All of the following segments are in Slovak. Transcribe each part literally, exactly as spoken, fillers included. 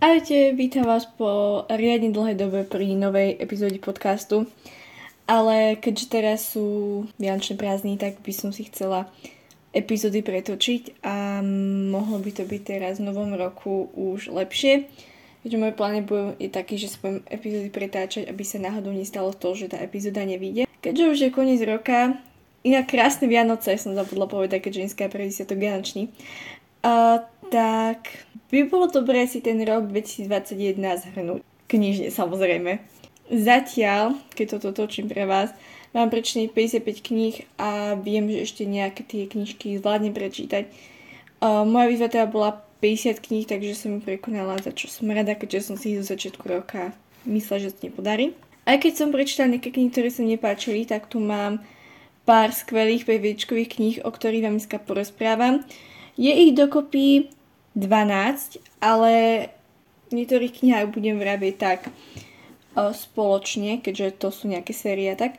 Ahojte, vítam vás po riadne dlhej dobe pri novej epizóde podcastu. Ale keďže teraz sú vianočné prázdniny, tak by som si chcela epizódy pretočiť a mohlo by to byť teraz v novom roku už lepšie. Keďže môj plán je taký, že sa budem epizódy pretáčať, aby sa náhodou nestalo to, že tá epizóda nevyjde. Keďže už je koniec roka, inak krásne Vianoce, som zabudla povedať, keďže dneska je prvý sviatok vianočný. A tak by bolo dobré si ten rok dvetisícdvadsaťjeden zhrnúť. Knižne, samozrejme. Zatiaľ, keď toto točím pre vás, mám prečtených päťdesiatpäť kníh a viem, že ešte nejaké tie knižky zvládnem prečítať. Uh, moja výzva teda bola päťdesiat kníh, takže som ju prekonala, za čo som rada, keďže som si ich zo začiatku roka myslela, že to nepodarí. Aj keď som prečítala nejaké knihy, ktoré sa mi nepáčili, tak tu mám pár skvelých PVčkových kníh, o ktorých vám dneska porozprávam. Je ich dokopy dvanásť, ale v niektorých knihách budem vravieť tak o, spoločne, keďže to sú nejaké série a tak.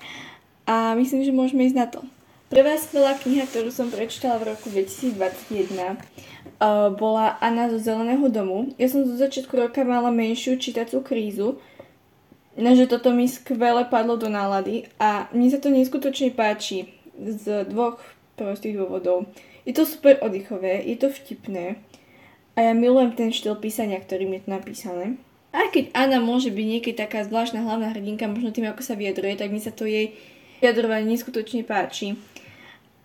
A myslím, že môžeme ísť na to. Prvá skvelá kniha, ktorú som prečítala v roku dvetisícdvadsaťjeden, o, bola Anna zo Zeleného domu. Ja som zo začiatku roka mala menšiu čítacú krízu, takže toto mi skvele padlo do nálady a mne sa to neskutočne páči z dvoch prostých dôvodov. Je to super oddychové, je to vtipné. A ja milujem ten štýl písania, ktorým je to napísané. Aj keď Anna môže byť niekedy taká zvláštna hlavná hrdinka, možno tým, ako sa vyjadruje, tak mi sa to jej vyjadrovanie neskutočne páči.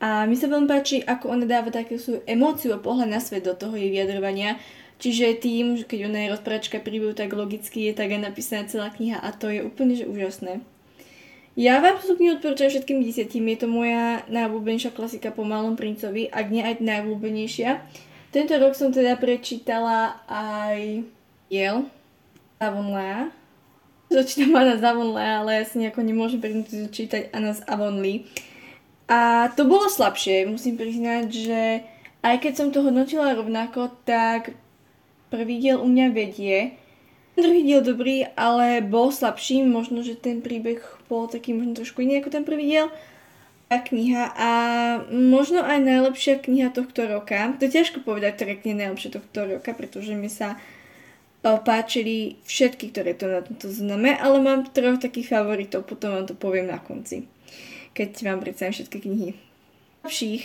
A mi sa veľmi páči, ako ona dáva takú svoju emóciu a pohľad na svet do toho jej vyjadrovania. Čiže tým, že keď ona je rozpráčka príbehu, tak logicky je tak aj napísaná celá kniha a to je úplne že úžasné. Ja vám sú knihu odporúčam všetkým desiatim. Je to moja najobľúbenejšia klasika po Malom princovi, ak nie aj najobľúbenejšia. Tento rok som teda prečítala aj Niall, Avon Lea. Začítam Anna z Avon Lea, ale ja si nejako nemôžem prečítať začítať Anna z Avon Lea. A to bolo slabšie, musím priznať, že aj keď som to hodnotila rovnako, tak prvý diel u mňa vedie. Druhý diel dobrý, ale bol slabší, možno, že ten príbeh bol taký možno trošku iný ako ten prvý diel. A kniha a možno aj najlepšia kniha tohto roka. To je ťažko povedať, ktorá kniha je najlepšia tohto roka, pretože mi sa páčili všetky, ktoré to na tomto zozname, ale mám troch takých favoritov, potom vám to poviem na konci, keď vám predstavím všetky knihy. Najlepších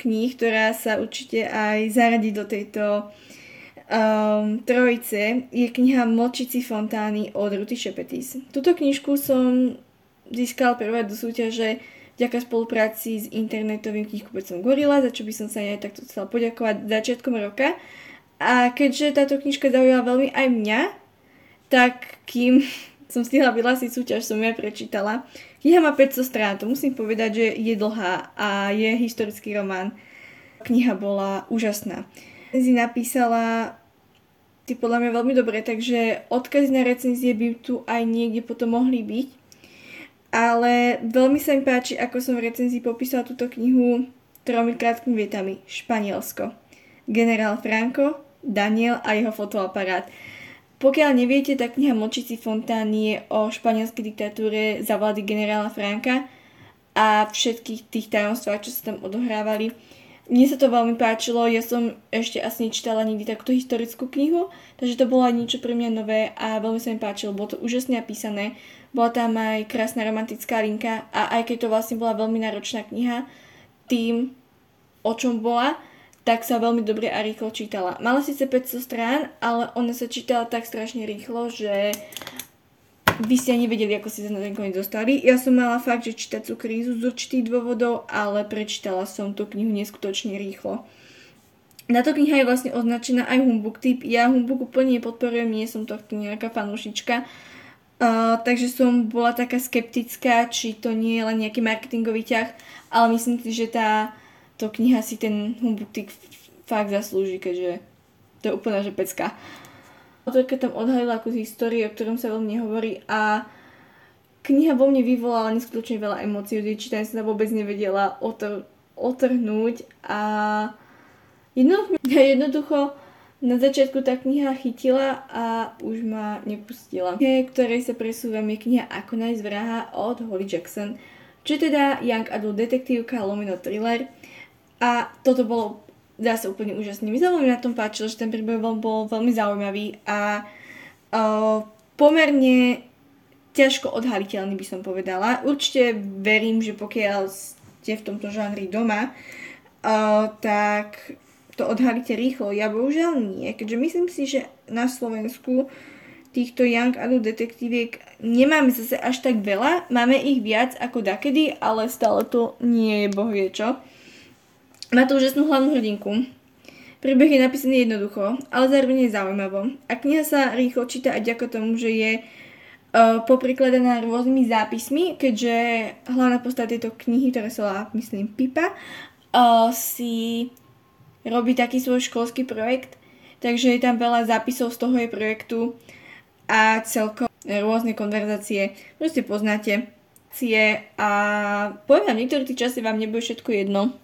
kníh, ktorá sa určite aj zaradí do tejto um, trojice, je kniha Mlčiace fontány od Ruthie Chepetis. Túto knižku som získala prvá do súťaže vďaka spolupráci s internetovým knihkupectvom Gorilla, za čo by som sa aj takto chcela poďakovať začiatkom roka. A keďže táto knižka zaujala veľmi aj mňa, tak kým som stihla vyhlásiť súťaž, som ju prečítala. Kniha má päťsto strán, to musím povedať, že je dlhá a je historický román. Kniha bola úžasná. Si napísala ty podľa mňa veľmi dobre, takže odkazy na recenzie by tu aj niekde potom mohli byť. Ale veľmi sa mi páči, ako som v recenzii popísala túto knihu tromi krátkými vietami. Španielsko. Generál Franco, Daniel a jeho fotoaparát. Pokiaľ neviete, tak kniha Mlčiace fontány je o španielskej diktatúre za vlády generála Franka a všetkých tých tajomstvách, čo sa tam odohrávali. Mne sa to veľmi páčilo, ja som ešte asi nečítala nikdy takúto historickú knihu, takže to bolo niečo pre mňa nové a veľmi sa mi páčilo, bolo to úžasne napísané. Bola tam aj krásna romantická linka a aj keď to vlastne bola veľmi náročná kniha, tým, o čom bola, tak sa veľmi dobre a rýchlo čítala. Mala síce päťsto strán, ale ona sa čítala tak strašne rýchlo, že vy ste nevedeli, ako ste sa na ten koniec dostali. Ja som mala fakt, že čítacú krízu z určitých dôvodov, ale prečítala som tú knihu neskutočne rýchlo. Táto kniha je vlastne označená aj humbug typ. Ja humbug úplne nepodporujem, nie som tohto nejaká fanúšička. Uh, takže som bola taká skeptická, či to nie je len nejaký marketingový ťah, ale myslím si, že táto kniha si ten humbuktik fakt zaslúži, keďže to je úplná že pecka. Autorka tam odhalila akúsi históriu, o ktorom sa veľmi nehovorí a kniha vo mne vyvolala neskutočne veľa emócií, od jej čítania som sa vôbec nevedela otr- otrhnúť a jednoducho, jednoducho na začiatku tá kniha chytila a už ma nepustila. Kniha, ktorej sa presúvam, je kniha Ako nájsť vraha od Holly Jackson, čo je teda young adult detektívka lomeno thriller. A toto bolo dá sa úplne úžasný. Mi sa veľmi na tom páčilo, že ten príbeh bol, bol veľmi zaujímavý a uh, pomerne ťažko odhaliteľný, by som povedala. Určite verím, že pokiaľ ste v tomto žánri doma, uh, tak to odhalíte rýchlo. Ja bohužiaľ nie, keďže myslím si, že na Slovensku týchto young adult detektíviek nemáme zase až tak veľa, máme ich viac ako dakedy, ale stále to nie je bohviečo. Má to úžasnú hlavnú hrdinku. Príbeh je napísaný jednoducho, ale zároveň je zaujímavo. A kniha sa rýchlo číta aj vďaka tomu, že je uh, poprikladaná rôznymi zápismi, keďže hlavná postava tejto knihy, ktorá sa volá, myslím, Pipa, uh, si robí taký svoj školský projekt, takže je tam veľa zápisov z toho jej projektu a celkom rôzne konverzácie, ktoré ste poznáte. A poviem vám, niektoré tých časy vám nebude všetko jedno.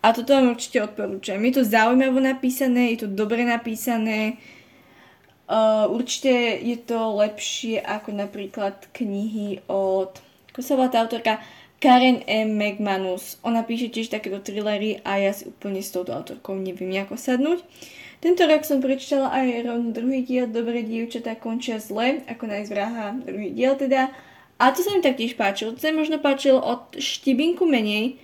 A toto vám určite odporúčam. Je to zaujímavo napísané, je to dobre napísané. Uh, určite je to lepšie ako napríklad knihy od... Ako sa volá tá autorka? Karen M. McManus. Ona píše tiež takéto thrillery a ja si úplne s touto autorkou neviem nejako sadnúť. Tento rok som prečítala aj rovno druhý diel Dobré dievčatá končia zle, Ako nájsť vraha, druhý diel teda. A to sa mi taktiež páčilo. To sa mi možno páčilo od štibinku menej,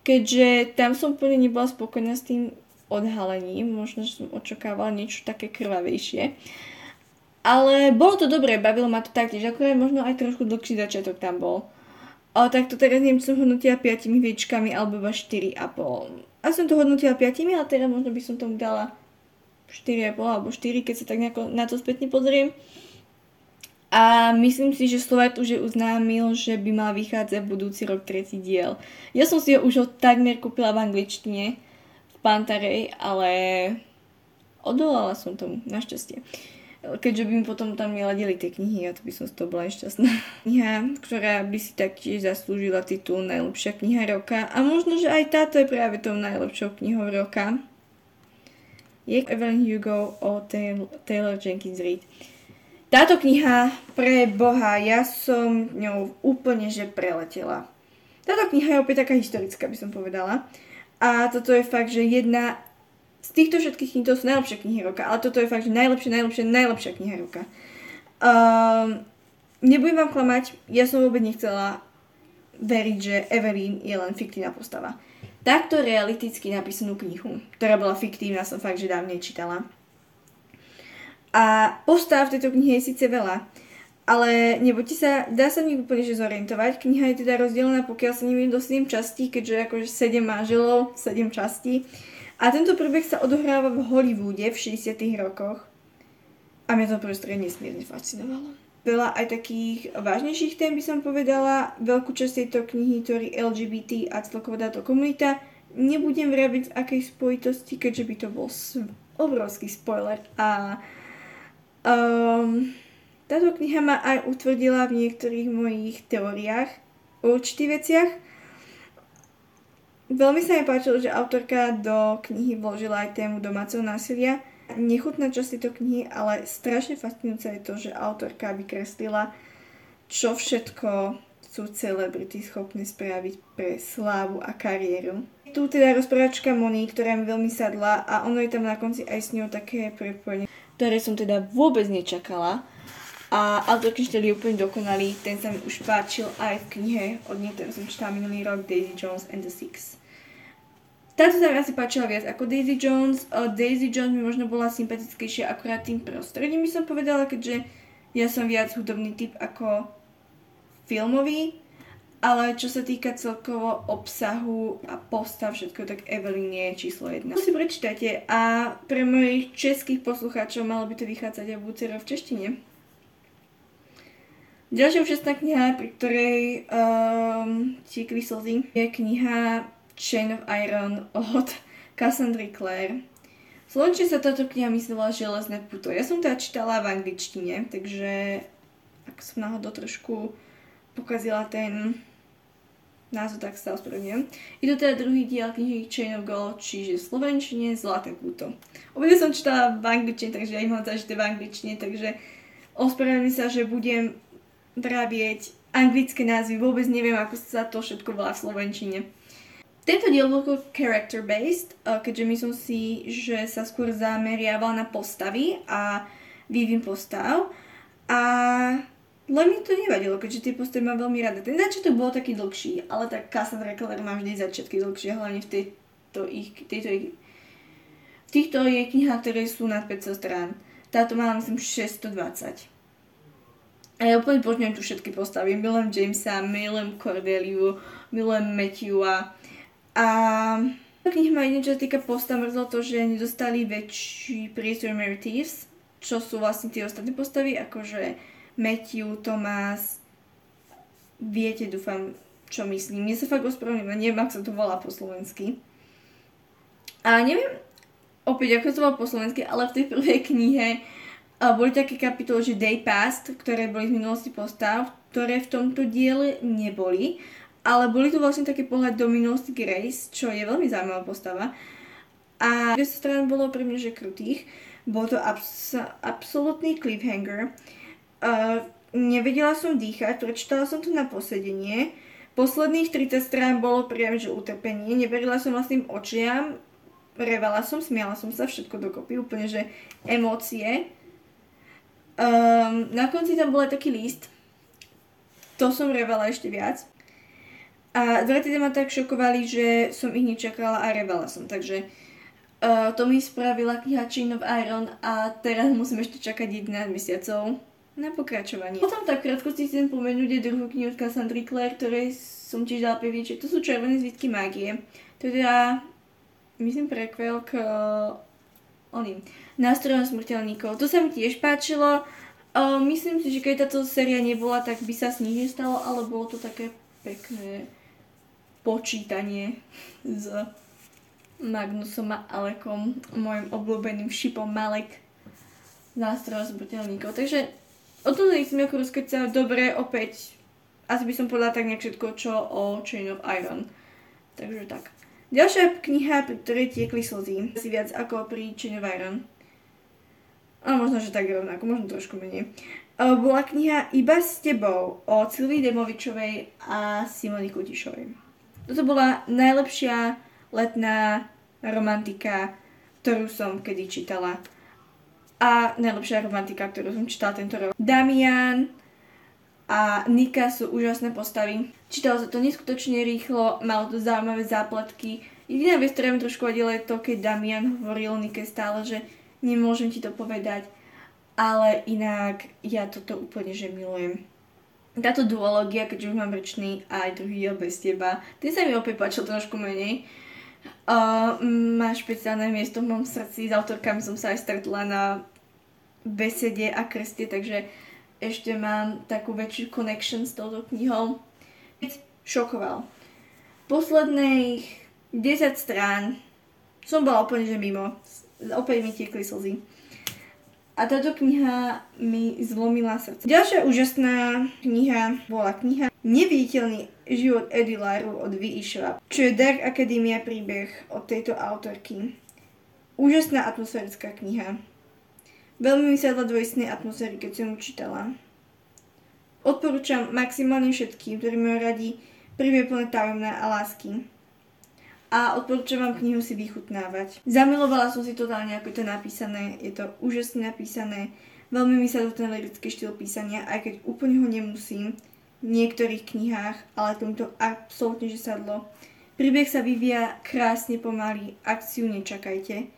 keďže tam som úplne nebola spokojná s tým odhalením. Možno, že som očakávala niečo také krvavejšie. Ale bolo to dobré, bavilo ma to taktiež. Akurát možno aj trošku dlhší začiatok tam bol. Ale takto teraz neviem, som hodnotila piatimi hviečkami alebo iba štyri a pol. A som to hodnotila piatimi, ale teraz možno by som tomu dala štyri a pol alebo štyri, keď sa tak nejako na to spätne pozriem. A myslím si, že Slovák už je uznámil, že by mal vychádzať budúci rok tretí diel. Ja som si ho už ho takmer kúpila v angličtine, v Pantarej, ale odolala som tomu, našťastie. Keďže by mi potom tam neladili tie knihy, ja to by som z toho bola nešťastná. Kniha, ktorá by si taktiež zaslúžila titul Najlepšia kniha roka a možno, že aj táto je práve tou najlepšou knihou roka. Je Evelyn Hugo od Taylor Jenkins Reid. Táto kniha, pre Boha, ja som ňou úplne že preletela. Táto kniha je opäť taká historická, by som povedala. A toto je fakt, že jedna z týchto všetkých kníh, to sú najlepšie knihy roka, ale toto je fakt, že najlepšia, najlepšia, najlepšia kniha roka. Um, nebudem vám klamať, ja som vôbec nechcela veriť, že Evelyn je len fiktívna postava. Takto realisticky napísanú knihu, ktorá bola fiktívna, som fakt, že dávno nečítala. A postav v tejto knihe je síce veľa, ale nebojte sa, dá sa mi úplne že zorientovať. Kniha je teda rozdelená, pokiaľ sa neviem, do sedem častí, keďže akože sedem manželov, sedem častí. A tento príbeh sa odohráva v Hollywoode v šesťdesiatych rokoch. A mňa to prostredie nesmierne fascinovalo. Veľa aj takých vážnejších tém, by som povedala. Veľkú časť tejto knihy tvorí el gé bé té a celkovo táto komunita. Nebudem vraviť v akej spojitosti, keďže by to bol obrovský spoiler. A um, táto kniha ma aj utvrdila v niektorých mojich teóriách o určitých veciach. Veľmi sa mi páčilo, že autorka do knihy vložila aj tému domáceho násilia. Nechutná časť tejto knihy, ale strašne fascinujúce je to, že autorka vykreslila, čo všetko sú celebrity schopné spraviť pre slávu a kariéru. Tu teda rozprávačka Moni, ktorá mi veľmi sadla a ono je tam na konci aj s ňou také prepojenie, ktoré som teda vôbec nečakala. A autorky štýl je úplne dokonalý, ten sa mi už páčil aj v knihe od nej, ktorú som čítala minulý rok, Daisy Jones and the Six. Táto sa mi asi páčila viac ako Daisy Jones. Daisy Jones mi možno bola sympatickejšia akurát tým prostredím, by som povedala, keďže ja som viac hudobný typ ako filmový. Ale čo sa týka celkovo obsahu a postav všetko, tak Evelyn je číslo jedna. To si prečítajte a pre mojich českých poslucháčov malo by to vychádzať aj budúcero v češtine. Ďalšia úžasná kniha, pri ktorej um, tiekli slzy, je kniha Chain of Iron od Cassandry Clare. Slovenčne sa táto kniha myslela Železné puto. Ja som to čítala v angličtine, takže ak som náhodou trošku pokazila ten názov, tak sa ospravedlňujem. Je to teda druhý diel knihy Chain of Gold, čiže slovenčine Zlaté putá. Obidve som čítala v angličtine, takže ja im mám zažité v angličtine, takže ospravedlňujem sa, že budem vravieť anglické názvy. Vôbec neviem, ako sa to všetko volá v slovenčine. Tento diel bol character-based, keďže myslím si, že sa skôr zameriaval na postavy a vývin postav. A len mi to nevadilo, keďže tie postavy mám veľmi rada. Ten začiatok bol taký dlhší, ale tak Cassandra Clare má vždy začiatky dlhšie, hlavne v tejto ich, tejto ich, v týchto jej knihách, ktoré sú nad päťsto strán. Táto mala, myslím, šesťstodvadsať. A ja úplne poznám tu všetky postavy. Milujem Jamesa, milujem Cordeliu, milujem Matthewa. A knih ma jedine, čo sa týka postav, mrzlo to, že nedostali väčší priestor Mary Thieves, čo sú vlastne tie ostatné postavy, akože Matthew, Thomas, viete, dúfam, čo myslím. Mne sa fakt ospravedlňujem, neviem, ak sa to volá po slovensky. A neviem, opäť, ako sa to volá po slovensky, ale v tej prvej knihe boli také kapitoly, že Day Past, ktoré boli v minulosti postav, ktoré v tomto diele neboli. Ale boli tu vlastne také pohľad do minulosti Grace, čo je veľmi zaujímavá postava. A z tej strany bolo pre mňa, že krutých. Bol to abs- absolútny cliffhanger. Uh, nevedela som dýchať, prečítala som to na posedenie. Posledných tridsať strán bolo priam, že utrpenie. Neverila som vlastným očiam. Revala som, smiala som sa, všetko dokopy. Úplne, že emócie. Um, na konci tam bol taký list. To som revala ešte viac. A dva teda ma tak šokovali, že som ich nečakala a revala som, takže uh, to mi spravila kniha Chain of Iron a teraz musím ešte čakať jedenásť mesiacov na pokračovanie. Potom tak krátkosti chcem pomenúť aj druhú knihu od Cassandry Clare, ktorej som tiež dala pevniček. To sú Červené zvitky mágie, teda myslím prequel k uh, oným Nástrojom smrteľníkov. To sa mi tiež páčilo, uh, myslím si, že keď táto séria nebola, tak by sa s ní nestalo, ale bolo to také pekné počítanie s Magnusom a Alecom, môjim obľúbeným šipom Malek z Nástrojov smrteľníkov. Takže o tom sa nechcem ako rozkecať. Dobre, opäť asi by som povedala tak nejak všetko, čo o Chain of Iron. Takže tak. Ďalšia kniha, pri ktorej tiekli slzy. Asi viac ako pri Chain of Iron. Ale možno, že tak rovnako, možno trošku menej. Bola kniha Iba s tebou od Silvii Demovičovej a Simoniku Tišovej. Toto bola najlepšia letná romantika, ktorú som kedy čítala. A najlepšia romantika, ktorú som čítala tento rok. Damian a Nika sú úžasné postavy. Čítalo sa to neskutočne rýchlo, malo to zaujímavé zápletky. Jediná vec, ktorá mi trošku vadila, je to, keď Damian hovoril Nike stále, že nemôžem ti to povedať, ale inak ja toto úplne že milujem. Táto duológia, keďže už mám rečný aj druhý diel Bez teba, ten sa mi opäť páčil trošku menej. Uh, má špeciálne miesto v mojom srdci, s autorkami som sa aj stretla na besede a krste, takže ešte mám takú väčšiu connection s touto knihou. Šokoval. Posledných desať strán som bola úplne že mimo. Opäť mi tiekli slzy. A táto kniha mi zlomila srdce. Ďalšia úžasná kniha bola kniha Neviditeľný život Addie LaRue od vé í. Schwab, čo je Dark Academia príbeh od tejto autorky. Úžasná atmosférická kniha. Veľmi mi sadla do istnej atmosféry, keď som ju čítala. Odporúčam maximálne všetkým, ktorí majú radi príbeh plné tajomná a lásky. A odporúčam vám knihu si vychutnávať. Zamilovala som si totálne, ako je to napísané. Je to úžasne napísané. Veľmi mi sa do ten lirický štýl písania, aj keď úplne ho nemusím v niektorých knihách, ale tomu to absolútne že sadlo. Príbeh sa vyvíja krásne pomaly, akciu nečakajte.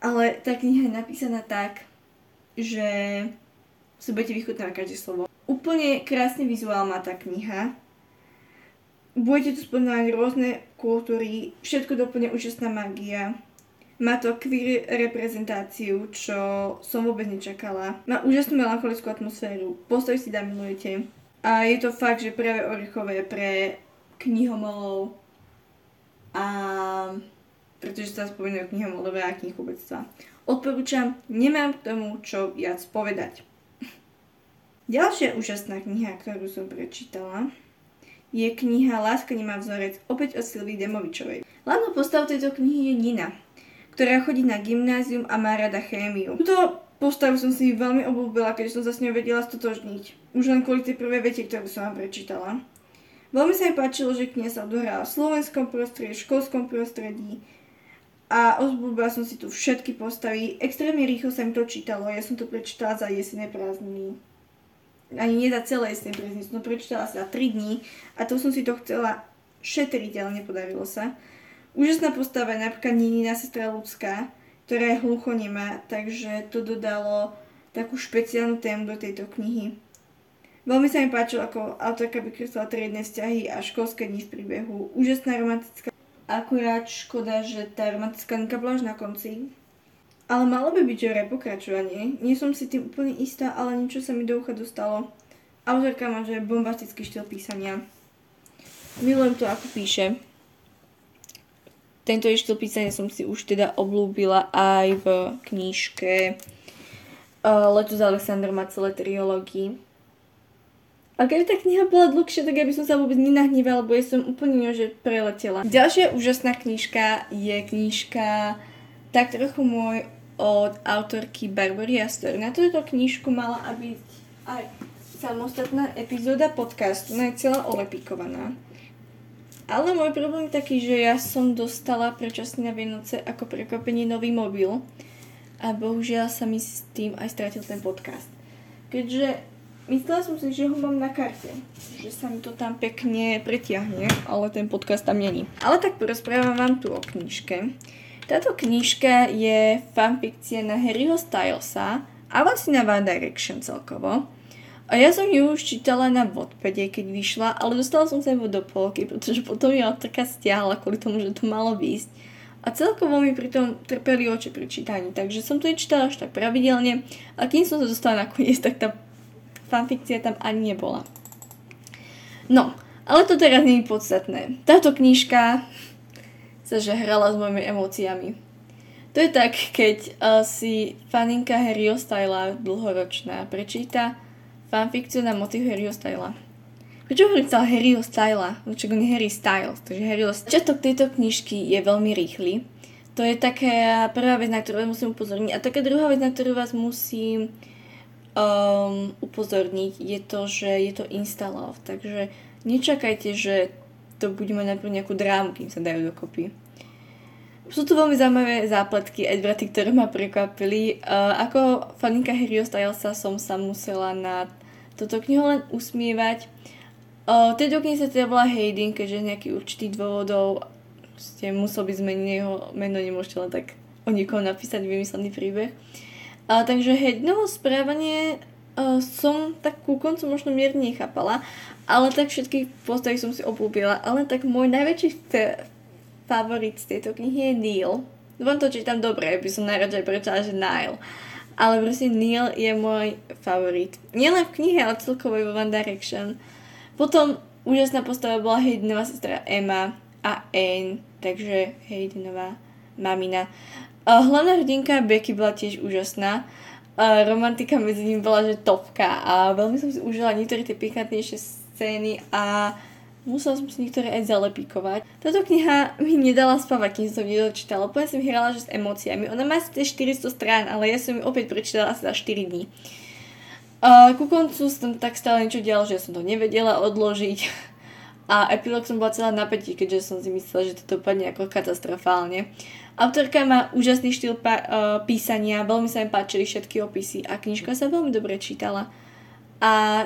Ale tá kniha je napísaná tak, že si budete vychutnávať každé slovo. Úplne krásny vizuál má tá kniha. Budete tu spoznávať rôzne kultúry, všetko doplňa úžasná magia. Má to queer reprezentáciu, čo som vôbec nečakala. Má úžasnú melancholickú atmosféru, postavy si zamilujete. A je to fakt, že práve orechové pre knihomolov, a pretože sa spomínajú knihomolové a knihkupectva. Odporúčam, nemám k tomu čo viac povedať. Ďalšia úžasná kniha, ktorú som prečítala, je kniha Láska nemá vzorec, opäť od Silvii Demovičovej. Hlavnou postavou tejto knihy je Nina, ktorá chodí na gymnázium a má rada chémiu. Túto postavu som si veľmi obľúbila, keďže som sa s ňou vedela stotožniť. Už len kvôli tej prvej vete, ktorú som vám prečítala. Veľmi sa mi páčilo, že kniha sa odohrala v slovenskom prostredí, v školskom prostredí a obľúbila som si tu všetky postavy. Extrémne rýchlo sa mi to čítalo, ja som to prečítala za jesenné prázdniny. Ani nie za celé jesenné prázdniny, som to prečítala za tri dní a to som si to chcela šetriť, ale nepodarilo sa. Úžasná postava je napríklad Nina, sestra ľudská, ktorá je hluchonemá, takže to dodalo takú špeciálnu tému do tejto knihy. Veľmi sa mi páčilo, ako autorka vykreslila triedne vzťahy a školské dni v príbehu. Úžasná romantická. Akurát škoda, že tá romantická linka bola až na konci. Ale malo by byť, že vraj pokračovanie. Nie som si tým úplne istá, ale niečo sa mi do ucha dostalo. Autorka má, že bombastický štýl písania. Milujem to, ako píše. Tento štýl písania som si už teda obľúbila aj v knížke Leto z Alexandra má celé triológii. A keby tá kniha bola dlhšia, tak ja by som sa vôbec nenahnevala, lebo ja som úplne ňože preletela. Ďalšia úžasná knižka je knižka Tak trochu môj od autorky Barbary Astor. Na túto knižku mala byť aj samostatná epizóda podcastu, ona je celá olepíkovaná. Ale môj problém je taký, že ja som dostala predčasne na Vianoce ako prekvapenie nový mobil a bohužiaľ sa mi s tým aj stratil ten podcast. Keďže myslela som si, že ho mám na karte, že sa mi to tam pekne pretiahne, ale ten podcast tam není. Ale tak porozprávam vám tu o knižke. Táto knižka je fanfikcia na Harryho Stylesa a vlastne na One Direction celkovo. A ja som ju už čítala na Wattpade, keď vyšla, ale dostala som sa ju do polky, pretože potom ju autorka stiahla kvôli tomu, že to malo výjsť. A celkovo mi pritom trpeli oči pri čítaní, takže som to čítala až tak pravidelne a kým som sa dostala nakoniec, tak tá fanfikcia tam ani nebola. No, ale to teraz nie je podstatné. Táto knižka sa že hrala s mojimi emóciami. To je tak, keď uh, si faninka Harryho Styla dlhoročná prečíta fanfikciu na motiv Harryho Styla. Prečo ho chcel Harryho Styla? Prečo on je Harry Styles? Takže Harryho... Začiatok tejto knižky je veľmi rýchly. To je taká prvá vec, na ktorú vás musím upozorniť. A taká druhá vec, na ktorú vás musím Um, upozorniť, je to, že je to instalov, takže nečakajte, že to budeme najprv nejakú drámu, kým sa dajú dokopy. Sú tu veľmi zaujímavé zápletky aj zvraty, ktoré ma prekvapili. Uh, ako faninka Harryho Stylesa som sa musela na toto knihu len usmievať. Uh, tejto knihy sa teda volá Hayden, keďže z nejakých určitých dôvodov ste museli zmeniť jeho meno, nemôžete len tak o niekoho napísať vymyslený príbeh. A, takže Haydenovo správanie a, som tak ku koncu možno mierne nechápala, ale tak všetky postavy som si obľúbila, ale tak môj najväčší t- favorit z tejto knihy je Neil. Vám to čítam dobre, by som najradšej prečala, že Niall. Ale proste Neil je môj favorit. Nielen v knihe, ale celkovo vo One Direction. Potom úžasná postava bola Haydenova sestra Emma a Anne, takže Haydenová mamina. Hlavná hrdinka Becky bola tiež úžasná. Romantika medzi nimi bola, že topka. A veľmi som si užila niektoré tie pikantnejšie scény a musela som si niektoré aj zalepíkovať. Táto kniha mi nedala spávať, kým som nedočítala. Úplne som hrala, že s emóciami. Ona má asi štyristo strán, ale ja som ju opäť prečítala asi za štyri dní. Ku koncu som tak stále niečo diala, že som to nevedela odložiť. A epilóg som bola celá napätí, keďže som si myslela, že to dopadne ako katastrofálne. Autorka má úžasný štýl pa- uh, písania, veľmi sa mi páčili všetky opisy a knižka sa veľmi dobre čítala. A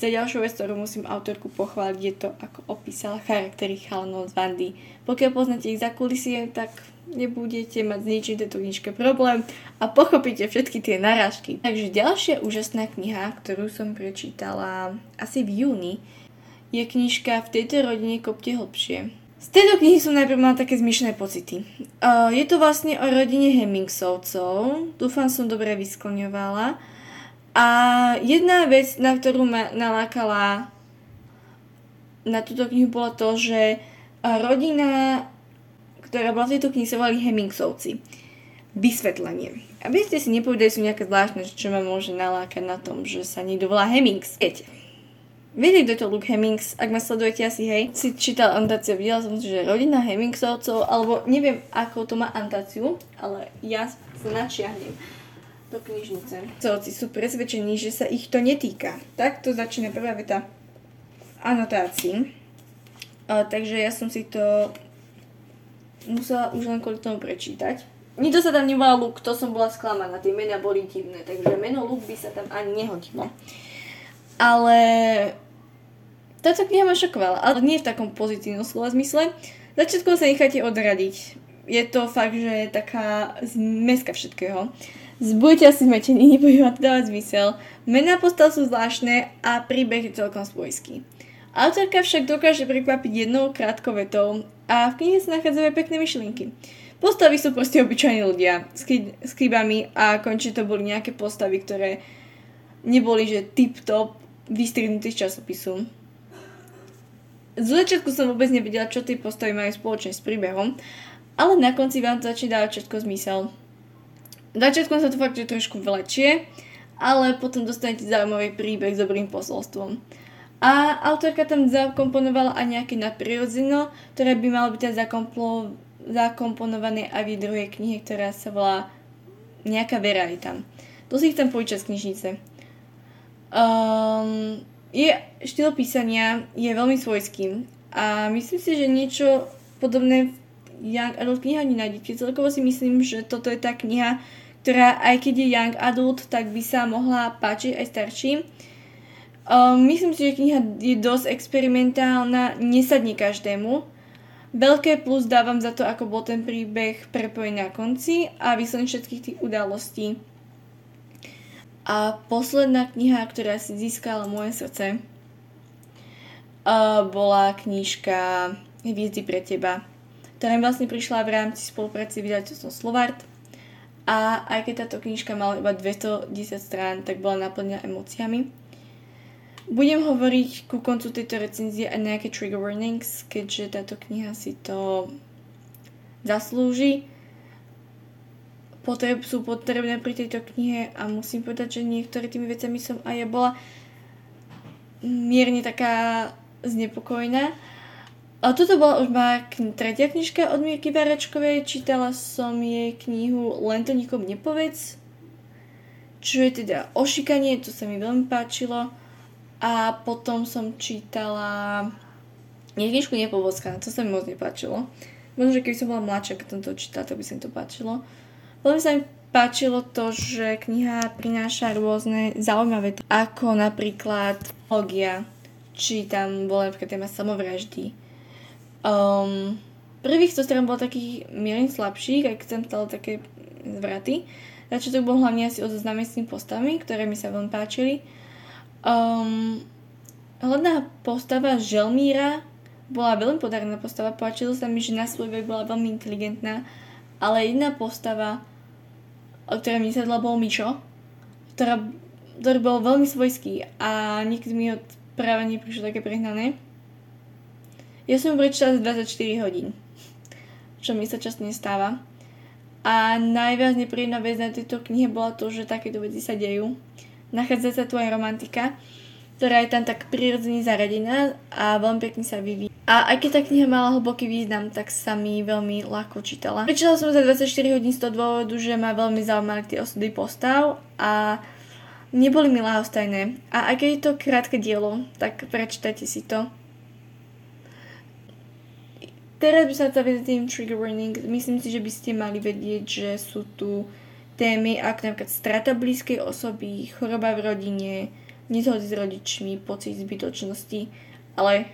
za ďalšiu vec, ktorú musím autorku pochváliť, je to, ako opísala charaktery chalanov z Vandy. Pokiaľ poznáte ich za kulisie, tak nebudete mať s ničím tejto knižke problém a pochopíte všetky tie narážky. Takže ďalšia úžasná kniha, ktorú som prečítala asi v júni, je knižka V tejto rodine kopte hlbšie. Z tejto knihy som najprv mala také zmiešané pocity. Uh, je to vlastne o rodine Hemmingsovcov, dúfam som dobre vyskloňovala. A jedna vec, na ktorú ma nalákala na túto knihu, bolo to, že rodina, ktorá bola v tejto knihe, sa volali Hemmingsovci. Vysvetlenie. Aby ste si nepovedali, sú nejaké zvláštne, čo ma môže nalákať na tom, že sa niekto volá Hemmings. Viete. Viete, kto je to Luke Hemmings? Ak ma sledujete asi, hej. Si čítala antáciu, videla som si, že rodina Hemmingsovcov, alebo neviem, ako to má antáciu, ale ja sa načiahnem do knižnice. Celci sú presvedčení, že sa ich to netýka. Tak to začína prvá veta anotácií. A, takže ja som si to musela už len kvôli tomu prečítať. Nikto sa tam nevolal Luke, to som bola sklamaná, tie mená boli divné, takže meno Luke by sa tam ani nehodilo. Ale táto kniha ma šokovala, ale nie v takom pozitívnom slova zmysle. Začiatkom sa necháte odradiť. Je to fakt, že je taká zmeska všetkého. Zbudete asi zmetení, nebudú vám to dávať zmysel. Mená postav sú zvláštne a príbeh je celkom svojský. Autorka však dokáže prekvapiť jednou krátkou vetou a v knihe sa nachádzajú pekné myšlienky. Postavy sú proste obyčajní ľudia s, kri- s chybami a končí to boli nejaké postavy, ktoré neboli že tip-top vystriednuté z časopisu. Z začiatku som vôbec nevedela, čo tie postavy majú spoločne s príbehom, ale na konci vám to začne dávať všetko zmysel. Začiatkom sa to fakt že trošku vlečie, ale potom dostanete zaujímavý príbeh s dobrým posolstvom. A autorka tam zakomponovala aj nejaké nadprirodzeno, ktoré by malo byť zakomplo- zakomponované aj v druhej knihe, ktorá sa volá Nejaká vera je tam. To si chcem požičať z knižnice. Um, je, štýl písania je veľmi svojský a myslím si, že niečo podobné v Young Adult knihách nenájdete. Celkovo si myslím, že toto je tá kniha, ktorá aj keď je Young Adult, tak by sa mohla páčiť aj starším. Um, myslím si, že kniha je dosť experimentálna, nesadne každému. Veľké plus dávam za to, ako bol ten príbeh prepojený na konci a výsledný všetkých tých udalostí. A posledná kniha, ktorá si získala moje srdce, uh, bola knižka Hviezdy pre teba, ktorá mi vlastne prišla v rámci spolupráci vydavateľstvom Slovart. A aj keď táto knižka mala iba dvesto desať strán, tak bola naplnená emóciami. Budem hovoriť ku koncu tejto recenzie aj nejaké trigger warnings, keďže táto kniha si to zaslúži. Potreb, sú potrebné pri tejto knihe a musím povedať, že niektoré tými vecami som aj ja bola mierne taká znepokojená. A toto bola už moja kni- tretia knižka od Mírky Várečkovej. Čítala som jej knihu Len to nikomu nepovedz, čo je teda o šikanie, to sa mi veľmi páčilo. A potom som čítala Knižku Nepoboskaná, to sa mi moc nepáčilo. Možno, že keby som bola mladšia, keď som to čítala, tak by sa mi to páčilo. Veľmi sa mi páčilo to, že kniha prináša rôzne zaujímavé, ako napríklad logia, či tam bola napríklad téma samovraždy. Um, prvých sto strán bolo takých mierne slabších, aj keď som stala také zvraty. Začiatok bol hlavne asi o zozname s tými postavami, ktoré mi sa veľmi páčili. Um, hlavná postava Želmíra bola veľmi podarená postava, páčilo sa mi, že na svoj vek bola veľmi inteligentná, ale jedna postava, o ktorej mi sadla, bol Mišo, ktorá, ktorý bol veľmi svojský a nikdy mi ho práve neprišlo také prehnané. Ja som ho prečítala za dvadsaťštyri hodín, čo mi sa často nestáva. A najviac nepríjemná vec na tejto knihe bola to, že takéto veci sa dejú. Nachádza sa tu aj romantika, ktorá je tam tak prirodzene zaradená a veľmi pekne sa vyvíja. A aj keď tá kniha mala hlboký význam, tak sa mi veľmi ľahko čítala. Prečítala som za dvadsaťštyri hodín z toho dôvodu, že ma veľmi zaujímali tie osudy postav a neboli mi ľahostajné. A aj keď je to krátke dielo, tak prečítajte si to. Teraz by sa to vedel tým trigger warning. Myslím si, že by ste mali vedieť, že sú tu témy ako napríklad strata blízkej osoby, choroba v rodine, nezhody s rodičmi, pocit zbytočnosti, ale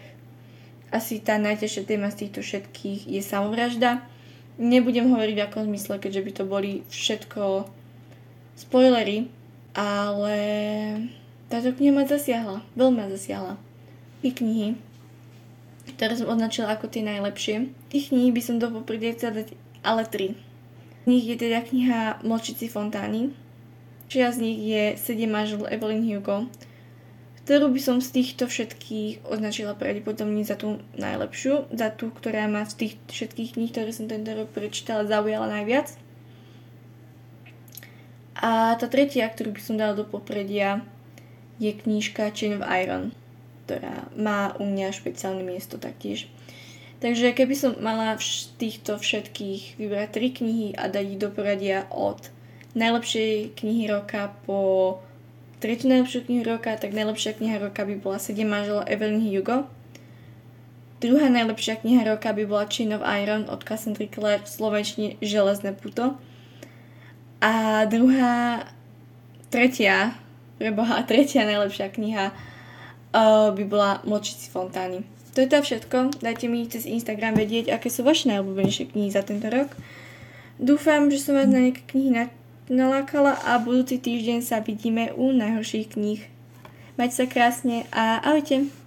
asi tá najťažšia téma z týchto všetkých je samovražda. Nebudem hovoriť v akom zmysle, keďže by to boli všetko spoilery, ale táto kniha ma zasiahla, veľmi ma zasiahla. I knihy, ktoré som označila ako tie najlepšie. Tých kníh by som do popredie chcela dať ale tri. Z nich je teda kniha Mlčiace fontány. Časť z nich je Sedem manželov Evelyn Hugo, ktorú by som z týchto všetkých označila pravdepodobne za tú najlepšiu, za tú, ktorá ma z tých všetkých kníh, ktoré som tento rok prečítala, zaujala najviac. A tá tretia, ktorú by som dala do popredia, je knižka Chain of Iron, ktorá má u mňa špeciálne miesto taktiež. Takže keby som mala z týchto všetkých vybrať tri knihy a dať ich do poradia od najlepšej knihy roka po tretiu najlepšiu knihu roka, tak najlepšia kniha roka by bola Sedem manželov Evelyn Hugo. Druhá najlepšia kniha roka by bola Chain of Iron od Cassandry Clare, v slovenčine Železné puto. A druhá, tretia, preboha, tretia najlepšia kniha uh, by bola Mlčiace fontány. To je to všetko. Dajte mi cez Instagram vedieť, aké sú vaše najobľúbenejšie knihy za tento rok. Dúfam, že som vás na nejaké knihy nalákala a budúci týždeň sa vidíme u najhorších kníh. Majte sa krásne a ahojte!